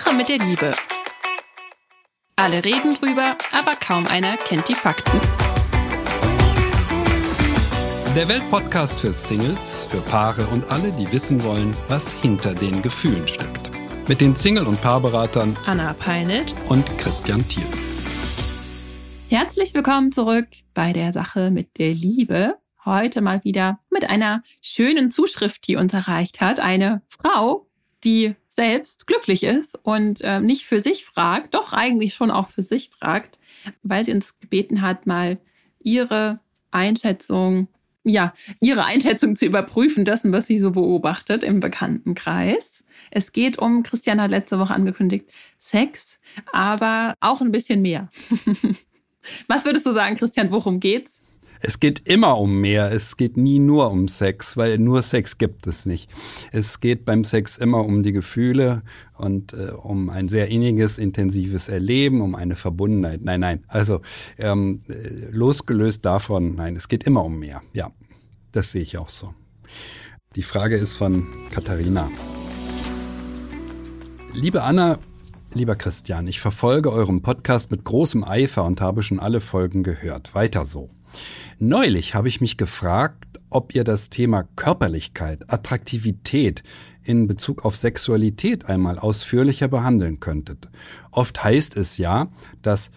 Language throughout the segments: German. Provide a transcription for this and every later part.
Sache mit der Liebe. Alle reden drüber, aber kaum einer kennt die Fakten. Der Weltpodcast für Singles, für Paare und alle, die wissen wollen, was hinter den Gefühlen steckt. Mit den Single- und Paarberatern Anna Peinelt und Christian Thiel. Herzlich willkommen zurück bei der Sache mit der Liebe. Heute mal wieder mit einer schönen Zuschrift, die uns erreicht hat. Eine Frau, die selbst glücklich ist und nicht für sich fragt, doch eigentlich schon auch für sich fragt, weil sie uns gebeten hat, mal ihre Einschätzung zu überprüfen dessen, was sie so beobachtet im Bekanntenkreis. Es geht um, Christian hat letzte Woche angekündigt, Sex, aber auch ein bisschen mehr. Was würdest du sagen, Christian, worum geht's? Es geht immer um mehr. Es geht nie nur um Sex, weil nur Sex gibt es nicht. Es geht beim Sex immer um die Gefühle und um ein sehr inniges, intensives Erleben, um eine Verbundenheit. Nein. Also losgelöst davon, nein, es geht immer um mehr. Ja, das sehe ich auch so. Die Frage ist von Katharina. Liebe Anna, lieber Christian, ich verfolge euren Podcast mit großem Eifer und habe schon alle Folgen gehört. Weiter so. Neulich habe ich mich gefragt, ob ihr das Thema Körperlichkeit, Attraktivität in Bezug auf Sexualität einmal ausführlicher behandeln könntet. Oft heißt es ja, dass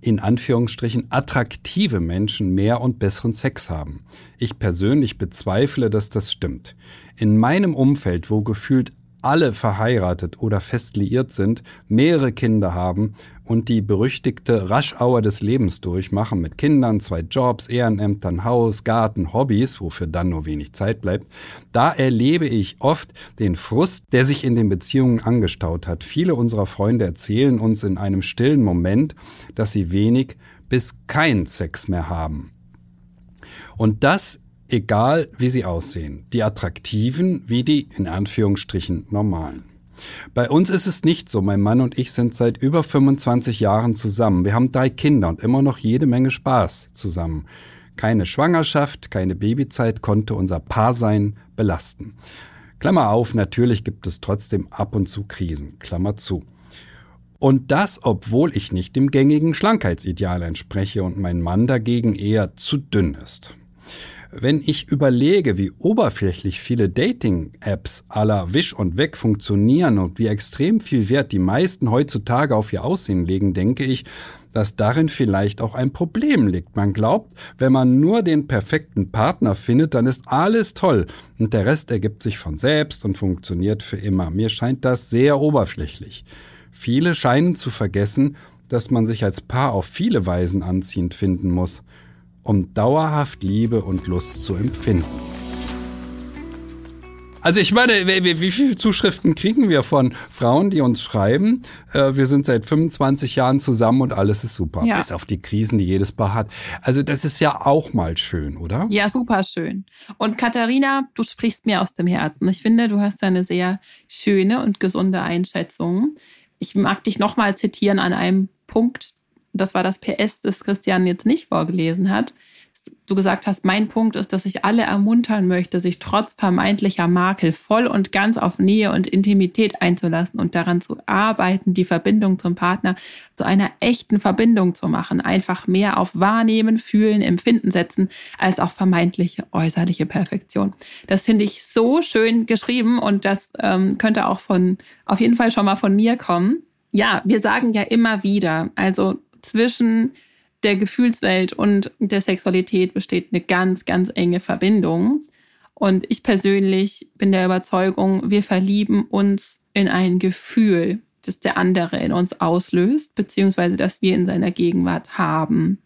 in Anführungsstrichen attraktive Menschen mehr und besseren Sex haben. Ich persönlich bezweifle, dass das stimmt. In meinem Umfeld, wo gefühlt alle verheiratet oder fest liiert sind, mehrere Kinder haben und die berüchtigte Rush-Hour des Lebens durchmachen mit Kindern, 2 Jobs, Ehrenämtern, Haus, Garten, Hobbys, wofür dann nur wenig Zeit bleibt, da erlebe ich oft den Frust, der sich in den Beziehungen angestaut hat. Viele unserer Freunde erzählen uns in einem stillen Moment, dass sie wenig bis keinen Sex mehr haben. Und das egal, wie sie aussehen, die attraktiven wie die, in Anführungsstrichen, normalen. Bei uns ist es nicht so. Mein Mann und ich sind seit über 25 Jahren zusammen. Wir haben 3 Kinder und immer noch jede Menge Spaß zusammen. Keine Schwangerschaft, keine Babyzeit konnte unser Paarsein belasten. Klammer auf, natürlich gibt es trotzdem ab und zu Krisen. Klammer zu. Und das, obwohl ich nicht dem gängigen Schlankheitsideal entspreche und mein Mann dagegen eher zu dünn ist. Wenn ich überlege, wie oberflächlich viele Dating-Apps à la Wisch und Weg funktionieren und wie extrem viel Wert die meisten heutzutage auf ihr Aussehen legen, denke ich, dass darin vielleicht auch ein Problem liegt. Man glaubt, wenn man nur den perfekten Partner findet, dann ist alles toll und der Rest ergibt sich von selbst und funktioniert für immer. Mir scheint das sehr oberflächlich. Viele scheinen zu vergessen, dass man sich als Paar auf viele Weisen anziehend finden muss, um dauerhaft Liebe und Lust zu empfinden. Also ich meine, wie viele Zuschriften kriegen wir von Frauen, die uns schreiben, wir sind seit 25 Jahren zusammen und alles ist super, ja. Bis auf die Krisen, die jedes Paar hat. Also das ist ja auch mal schön, oder? Ja, super schön. Und Katharina, du sprichst mir aus dem Herzen. Ich finde, du hast eine sehr schöne und gesunde Einschätzung. Ich mag dich nochmal zitieren an einem Punkt. Das war das PS, das Christian jetzt nicht vorgelesen hat. Du gesagt hast, mein Punkt ist, dass ich alle ermuntern möchte, sich trotz vermeintlicher Makel voll und ganz auf Nähe und Intimität einzulassen und daran zu arbeiten, die Verbindung zum Partner zu einer echten Verbindung zu machen. Einfach mehr auf Wahrnehmen, Fühlen, Empfinden setzen, als auf vermeintliche äußerliche Perfektion. Das finde ich so schön geschrieben und das könnte auch auf jeden Fall schon mal von mir kommen. Ja, wir sagen ja immer wieder, also zwischen der Gefühlswelt und der Sexualität besteht eine ganz, ganz enge Verbindung. Und ich persönlich bin der Überzeugung, wir verlieben uns in ein Gefühl, das der andere in uns auslöst, beziehungsweise das wir in seiner Gegenwart haben.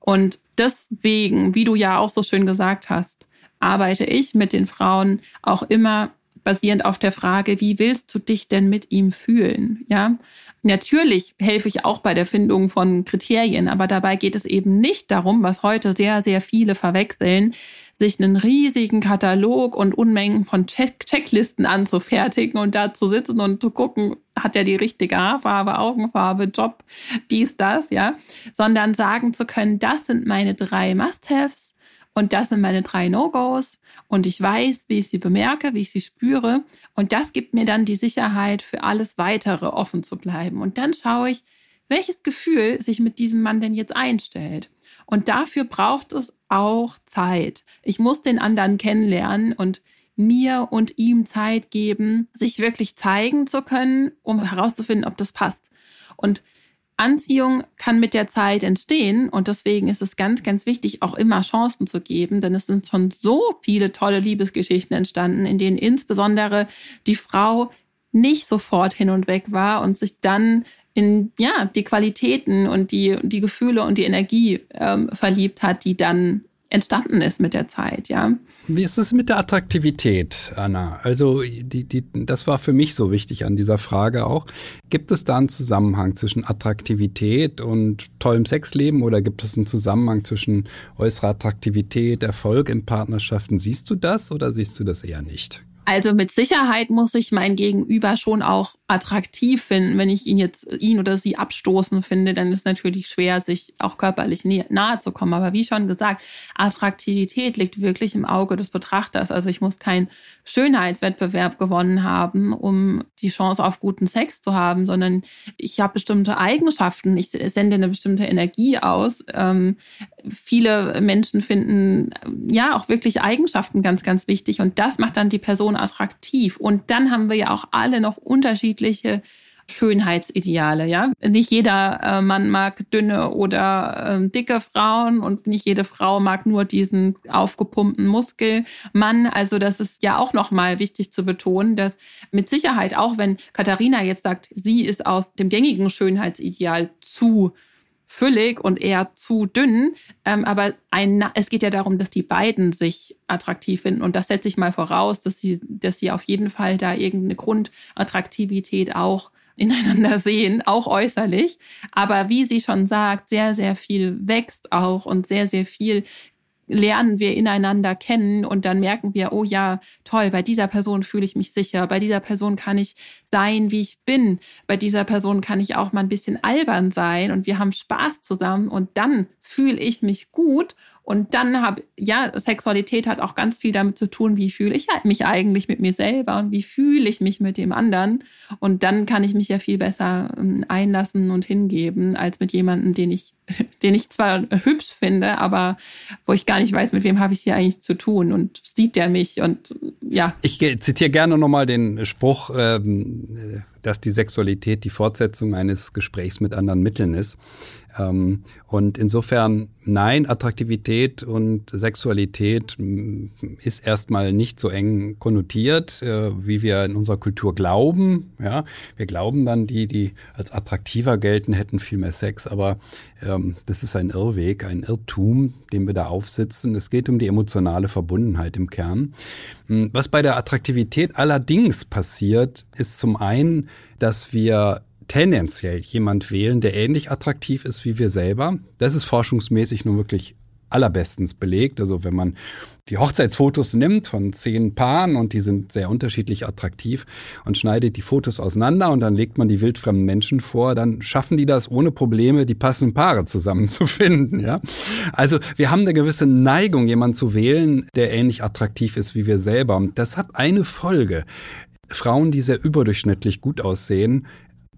Und deswegen, wie du ja auch so schön gesagt hast, arbeite ich mit den Frauen auch immer basierend auf der Frage, wie willst du dich denn mit ihm fühlen? Ja, natürlich helfe ich auch bei der Findung von Kriterien, aber dabei geht es eben nicht darum, was heute sehr, sehr viele verwechseln, sich einen riesigen Katalog und Unmengen von Checklisten anzufertigen und da zu sitzen und zu gucken, hat er die richtige Haarfarbe, Augenfarbe, Job, dies, das, ja, sondern sagen zu können, das sind meine 3 Must-Haves und das sind meine 3 No-Gos und ich weiß, wie ich sie bemerke, wie ich sie spüre, und das gibt mir dann die Sicherheit, für alles Weitere offen zu bleiben. Und dann schaue ich, welches Gefühl sich mit diesem Mann denn jetzt einstellt. Und dafür braucht es auch Zeit. Ich muss den anderen kennenlernen und mir und ihm Zeit geben, sich wirklich zeigen zu können, um herauszufinden, ob das passt. Und Anziehung kann mit der Zeit entstehen, und deswegen ist es ganz, ganz wichtig, auch immer Chancen zu geben, denn es sind schon so viele tolle Liebesgeschichten entstanden, in denen insbesondere die Frau nicht sofort hin und weg war und sich dann in die Qualitäten und die Gefühle und die Energie verliebt hat, die dann entstanden ist mit der Zeit, ja. Wie ist es mit der Attraktivität, Anna? Also das war für mich so wichtig an dieser Frage auch. Gibt es da einen Zusammenhang zwischen Attraktivität und tollem Sexleben, oder gibt es einen Zusammenhang zwischen äußerer Attraktivität, Erfolg in Partnerschaften? Siehst du das oder siehst du das eher nicht? Also mit Sicherheit muss ich mein Gegenüber schon auch attraktiv finden. Wenn ich ihn oder sie abstoßend finde, dann ist es natürlich schwer, sich auch körperlich nahe zu kommen. Aber wie schon gesagt, Attraktivität liegt wirklich im Auge des Betrachters. Also ich muss keinen Schönheitswettbewerb gewonnen haben, um die Chance auf guten Sex zu haben, sondern ich habe bestimmte Eigenschaften. Ich sende eine bestimmte Energie aus. Viele Menschen finden auch wirklich Eigenschaften ganz, ganz wichtig, und das macht dann die Person attraktiv. Und dann haben wir ja auch alle noch unterschiedliche Schönheitsideale, ja. Nicht jeder Mann mag dünne oder dicke Frauen, und nicht jede Frau mag nur diesen aufgepumpten Muskelmann. Also das ist ja auch nochmal wichtig zu betonen, dass mit Sicherheit, auch wenn Katharina jetzt sagt, sie ist aus dem gängigen Schönheitsideal zu füllig und eher zu dünn, aber es geht ja darum, dass die beiden sich attraktiv finden, und das setze ich mal voraus, dass sie auf jeden Fall da irgendeine Grundattraktivität auch ineinander sehen, auch äußerlich, aber wie sie schon sagt, sehr, sehr viel wächst auch und sehr, sehr viel lernen wir ineinander kennen, und dann merken wir, oh ja, toll, bei dieser Person fühle ich mich sicher, bei dieser Person kann ich sein, wie ich bin, bei dieser Person kann ich auch mal ein bisschen albern sein, und wir haben Spaß zusammen, und dann fühle ich mich gut, und dann Sexualität hat auch ganz viel damit zu tun, wie fühle ich mich eigentlich mit mir selber und wie fühle ich mich mit dem anderen, und dann kann ich mich ja viel besser einlassen und hingeben, als mit jemandem, den ich zwar hübsch finde, aber wo ich gar nicht weiß, mit wem habe ich hier eigentlich zu tun, und sieht der mich und ja. Ich zitiere gerne nochmal den Spruch, dass die Sexualität die Fortsetzung eines Gesprächs mit anderen Mitteln ist. Und insofern, nein, Attraktivität und Sexualität ist erstmal nicht so eng konnotiert, wie wir in unserer Kultur glauben. Ja, wir glauben dann, die als attraktiver gelten, hätten viel mehr Sex. Aber das ist ein Irrweg, ein Irrtum, den wir da aufsitzen. Es geht um die emotionale Verbundenheit im Kern. Was bei der Attraktivität allerdings passiert, ist zum einen, dass wir tendenziell jemand wählen, der ähnlich attraktiv ist wie wir selber. Das ist forschungsmäßig nun wirklich allerbestens belegt. Also wenn man die Hochzeitsfotos nimmt von 10 Paaren, und die sind sehr unterschiedlich attraktiv, und schneidet die Fotos auseinander und dann legt man die wildfremden Menschen vor, dann schaffen die das ohne Probleme, die passenden Paare zusammenzufinden. Ja? Also wir haben eine gewisse Neigung, jemanden zu wählen, der ähnlich attraktiv ist wie wir selber. Und das hat eine Folge. Frauen, die sehr überdurchschnittlich gut aussehen,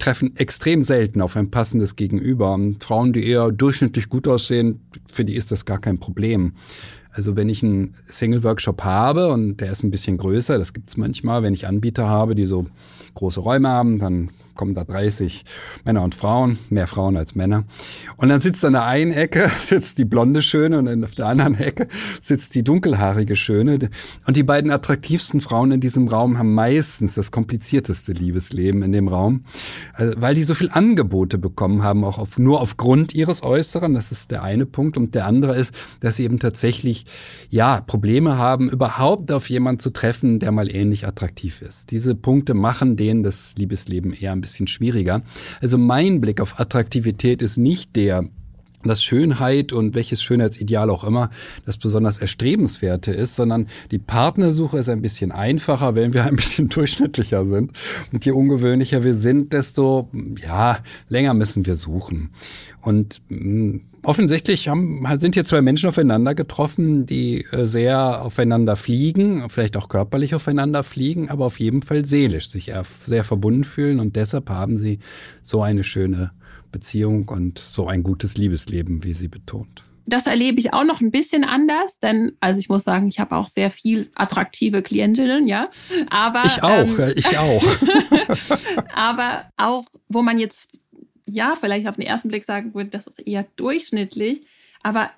treffen extrem selten auf ein passendes Gegenüber. Und Frauen, die eher durchschnittlich gut aussehen, für die ist das gar kein Problem. Also wenn ich einen Single-Workshop habe und der ist ein bisschen größer, das gibt's manchmal, wenn ich Anbieter habe, die so große Räume haben, dann kommen da 30 Männer und Frauen, mehr Frauen als Männer. Und dann sitzt an der einen Ecke sitzt die blonde Schöne, und auf der anderen Ecke sitzt die dunkelhaarige Schöne. Und die beiden attraktivsten Frauen in diesem Raum haben meistens das komplizierteste Liebesleben in dem Raum, also weil die so viel Angebote bekommen haben, auch nur aufgrund ihres Äußeren. Das ist der eine Punkt. Und der andere ist, dass sie eben tatsächlich Probleme haben, überhaupt auf jemanden zu treffen, der mal ähnlich attraktiv ist. Diese Punkte machen denen das Liebesleben eher ein bisschen schwieriger. Also mein Blick auf Attraktivität ist nicht der, dass Schönheit und welches Schönheitsideal auch immer das besonders Erstrebenswerte ist, sondern die Partnersuche ist ein bisschen einfacher, wenn wir ein bisschen durchschnittlicher sind. Und je ungewöhnlicher wir sind, desto länger müssen wir suchen. Und offensichtlich sind hier zwei Menschen aufeinander getroffen, die sehr aufeinander fliegen, vielleicht auch körperlich aufeinander fliegen, aber auf jeden Fall seelisch sich sehr verbunden fühlen. Und deshalb haben sie so eine schöne Beziehung und so ein gutes Liebesleben, wie sie betont. Das erlebe ich auch noch ein bisschen anders, denn ich muss sagen, ich habe auch sehr viel attraktive Klientinnen, ja. Aber ich auch. Aber auch, wo man jetzt vielleicht auf den ersten Blick sagen würde, das ist eher durchschnittlich, aber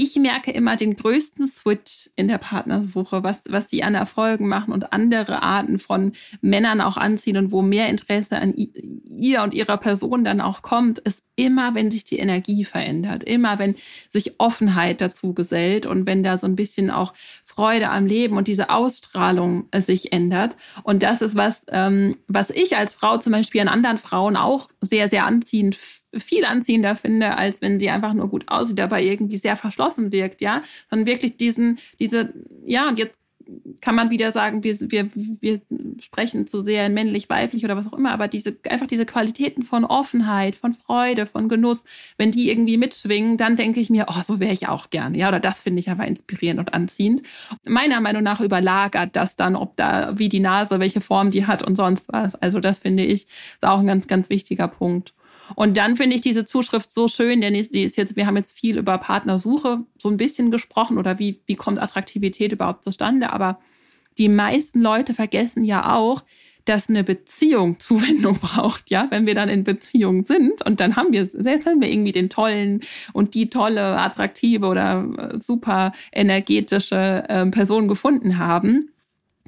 ich merke immer den größten Switch in der Partnersuche, was die an Erfolgen machen und andere Arten von Männern auch anziehen und wo mehr Interesse an ihr und ihrer Person dann auch kommt, ist immer, wenn sich die Energie verändert, immer, wenn sich Offenheit dazu gesellt und wenn da so ein bisschen auch Freude am Leben und diese Ausstrahlung sich ändert. Und das ist was ich als Frau zum Beispiel an anderen Frauen auch sehr, sehr anziehend viel anziehender finde, als wenn sie einfach nur gut aussieht, dabei irgendwie sehr verschlossen wirkt, ja, sondern wirklich und jetzt kann man wieder sagen, wir sprechen zu sehr in männlich, weiblich oder was auch immer, aber diese Qualitäten von Offenheit, von Freude, von Genuss, wenn die irgendwie mitschwingen, dann denke ich mir, so wäre ich auch gerne, ja, oder das finde ich aber inspirierend und anziehend. Meiner Meinung nach überlagert das dann, ob da wie die Nase, welche Form die hat und sonst was. Also das finde ich, ist auch ein ganz, ganz wichtiger Punkt. Und dann finde ich diese Zuschrift so schön, denn wir haben jetzt viel über Partnersuche so ein bisschen gesprochen oder wie kommt Attraktivität überhaupt zustande, aber die meisten Leute vergessen ja auch, dass eine Beziehung Zuwendung braucht, ja, wenn wir dann in Beziehung sind und dann haben wir, selbst wenn wir irgendwie den tollen und die tolle, attraktive oder super energetische Person gefunden haben,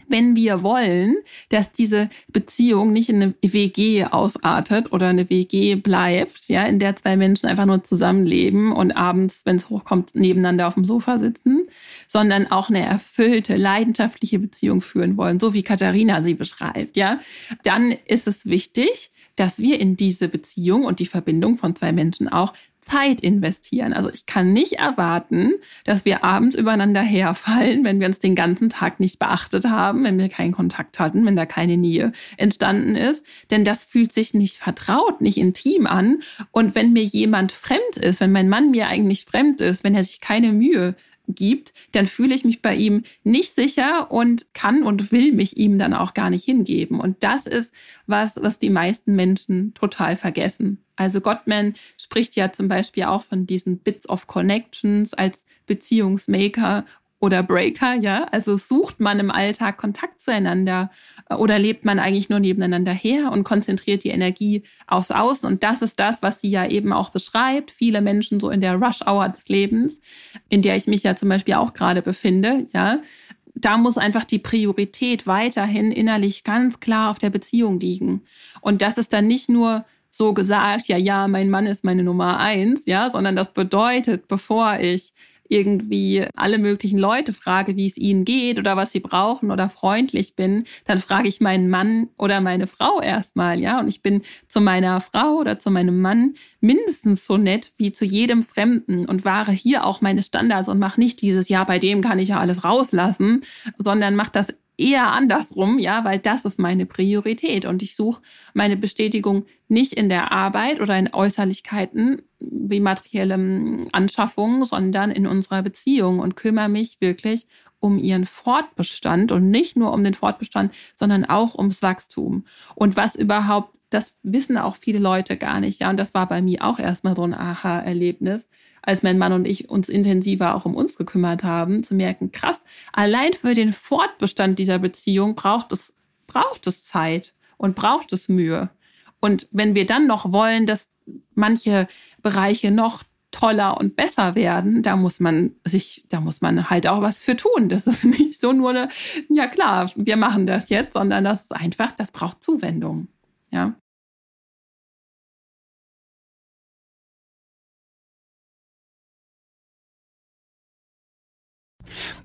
wenn wir wollen, dass diese Beziehung nicht in eine WG ausartet oder eine WG bleibt, ja, in der zwei Menschen einfach nur zusammenleben und abends, wenn es hochkommt, nebeneinander auf dem Sofa sitzen, sondern auch eine erfüllte, leidenschaftliche Beziehung führen wollen, so wie Katharina sie beschreibt, ja, dann ist es wichtig, dass wir in diese Beziehung und die Verbindung von zwei Menschen auch Zeit investieren. Also ich kann nicht erwarten, dass wir abends übereinander herfallen, wenn wir uns den ganzen Tag nicht beachtet haben, wenn wir keinen Kontakt hatten, wenn da keine Nähe entstanden ist. Denn das fühlt sich nicht vertraut, nicht intim an. Und wenn mir jemand fremd ist, wenn mein Mann mir eigentlich fremd ist, wenn er sich keine Mühe gibt, dann fühle ich mich bei ihm nicht sicher und kann und will mich ihm dann auch gar nicht hingeben. Und das ist was die meisten Menschen total vergessen. Also Gottman spricht ja zum Beispiel auch von diesen Bits of Connections als Beziehungsmaker oder Breaker, ja. Also sucht man im Alltag Kontakt zueinander oder lebt man eigentlich nur nebeneinander her und konzentriert die Energie aufs Außen? Und das ist das, was sie ja eben auch beschreibt. Viele Menschen so in der Rush-Hour des Lebens, in der ich mich ja zum Beispiel auch gerade befinde, ja. Da muss einfach die Priorität weiterhin innerlich ganz klar auf der Beziehung liegen. Und das ist dann nicht nur so gesagt, mein Mann ist meine Nummer 1, ja, sondern das bedeutet, bevor ich irgendwie alle möglichen Leute frage, wie es ihnen geht oder was sie brauchen oder freundlich bin, dann frage ich meinen Mann oder meine Frau erstmal, ja, und ich bin zu meiner Frau oder zu meinem Mann mindestens so nett wie zu jedem Fremden und wahre hier auch meine Standards und mache nicht dieses, bei dem kann ich ja alles rauslassen, sondern mache das eher andersrum, ja, weil das ist meine Priorität und ich suche meine Bestätigung nicht in der Arbeit oder in Äußerlichkeiten wie materiellen Anschaffungen, sondern in unserer Beziehung und kümmere mich wirklich um ihren Fortbestand und nicht nur um den Fortbestand, sondern auch ums Wachstum. Und was überhaupt, das wissen auch viele Leute gar nicht, ja, und das war bei mir auch erstmal so ein Aha-Erlebnis, als mein Mann und ich uns intensiver auch um uns gekümmert haben, zu merken, krass, allein für den Fortbestand dieser Beziehung braucht es Zeit und braucht es Mühe. Und wenn wir dann noch wollen, dass manche Bereiche noch toller und besser werden, da muss man halt auch was für tun. Das ist nicht so nur wir machen das jetzt, sondern das ist einfach, das braucht Zuwendung, ja.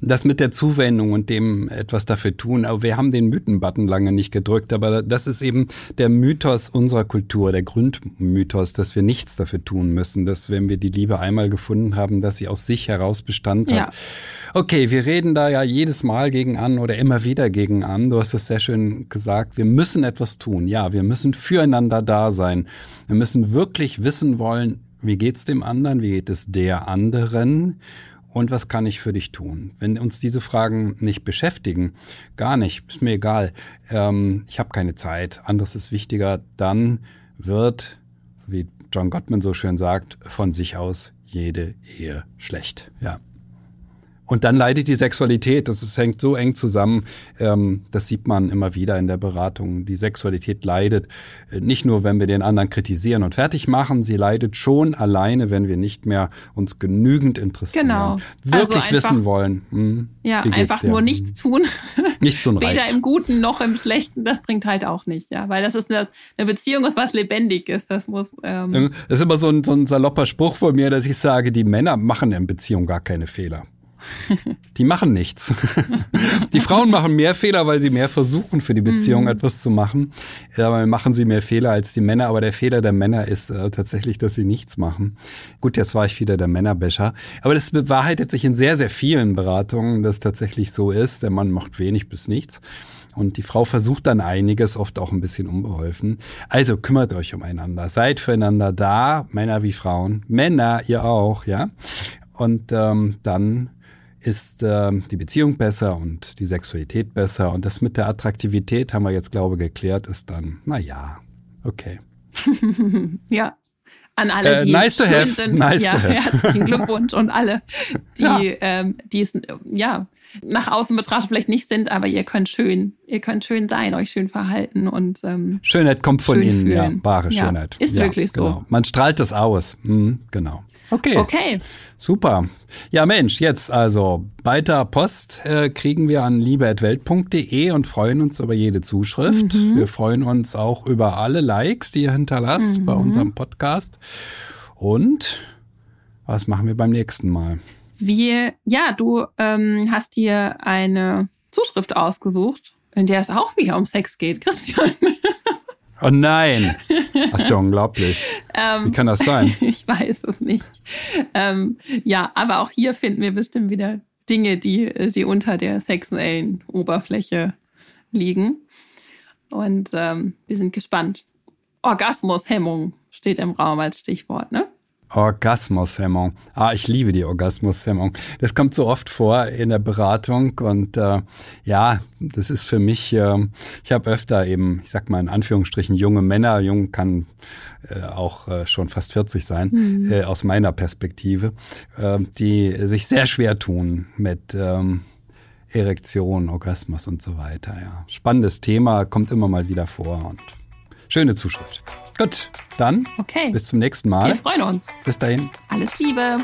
Das mit der Zuwendung und dem etwas dafür tun, aber wir haben den Mythen-Button lange nicht gedrückt, aber das ist eben der Mythos unserer Kultur, der Grundmythos, dass wir nichts dafür tun müssen, dass wenn wir die Liebe einmal gefunden haben, dass sie aus sich heraus Bestand hat. Ja. Okay, wir reden da ja jedes Mal gegen an oder immer wieder gegen an. Du hast es sehr schön gesagt, wir müssen etwas tun. Ja, wir müssen füreinander da sein. Wir müssen wirklich wissen wollen, wie geht's dem anderen, wie geht es der anderen und was kann ich für dich tun? Wenn uns diese Fragen nicht beschäftigen, gar nicht, ist mir egal, ich habe keine Zeit, anderes ist wichtiger, dann wird, wie John Gottman so schön sagt, von sich aus jede Ehe schlecht. Ja. Und dann leidet die Sexualität, das hängt so eng zusammen, das sieht man immer wieder in der Beratung. Die Sexualität leidet nicht nur, wenn wir den anderen kritisieren und fertig machen, sie leidet schon alleine, wenn wir nicht mehr uns genügend interessieren. Genau. Wirklich also wissen wollen. Ja, einfach nur nichts tun. Nichts tun reicht. Weder im Guten noch im Schlechten, das bringt halt auch nicht. Ja, weil das ist eine Beziehung, was lebendig ist. Das muss. Das ist immer so ein salopper Spruch von mir, dass ich sage, die Männer machen in Beziehung gar keine Fehler. Die machen nichts. Die Frauen machen mehr Fehler, weil sie mehr versuchen, für die Beziehung etwas zu machen. Dabei machen sie mehr Fehler als die Männer. Aber der Fehler der Männer ist tatsächlich, dass sie nichts machen. Gut, jetzt war ich wieder der Männerbäscher. Aber das bewahrheitet sich in sehr, sehr vielen Beratungen, dass tatsächlich so ist. Der Mann macht wenig bis nichts. Und die Frau versucht dann einiges, oft auch ein bisschen unbeholfen. Also kümmert euch umeinander. Seid füreinander da, Männer wie Frauen. Männer, ihr auch, ja. Und dann ist die Beziehung besser und die Sexualität besser. Und das mit der Attraktivität haben wir jetzt, glaube ich, geklärt, ist dann, naja, okay. Ja, an alle, die nice to have. Sind. Nice ja, to have. Herzlichen Glückwunsch und alle, die es nach außen betrachtet vielleicht nicht sind, aber ihr könnt schön sein, euch schön verhalten und Schönheit kommt von innen, ja, wahre Schönheit. Ist wirklich so. Genau. Man strahlt das aus, genau. Okay. Super. Ja, Mensch, jetzt also weiter Post kriegen wir an liebe@welt.de und freuen uns über jede Zuschrift. Wir freuen uns auch über alle Likes, die ihr hinterlasst bei unserem Podcast. Und was machen wir beim nächsten Mal? Du hast dir eine Zuschrift ausgesucht, in der es auch wieder um Sex geht, Christian. Oh nein, das ist ja unglaublich. Wie kann das sein? Ich weiß es nicht. Aber auch hier finden wir bestimmt wieder Dinge, die unter der sexuellen Oberfläche liegen. Und wir sind gespannt. Orgasmushemmung steht im Raum als Stichwort, ne? Orgasmushemmung. Ich liebe die Orgasmushemmung. Das kommt so oft vor in der Beratung und das ist für mich, ich habe öfter eben, ich sag mal in Anführungsstrichen, junge Männer, jung kann auch schon fast 40 sein, aus meiner Perspektive, die sich sehr schwer tun mit Erektion, Orgasmus und so weiter. Ja. Spannendes Thema, kommt immer mal wieder vor und schöne Zuschrift. Gut, dann bis zum nächsten Mal. Wir freuen uns. Bis dahin. Alles Liebe.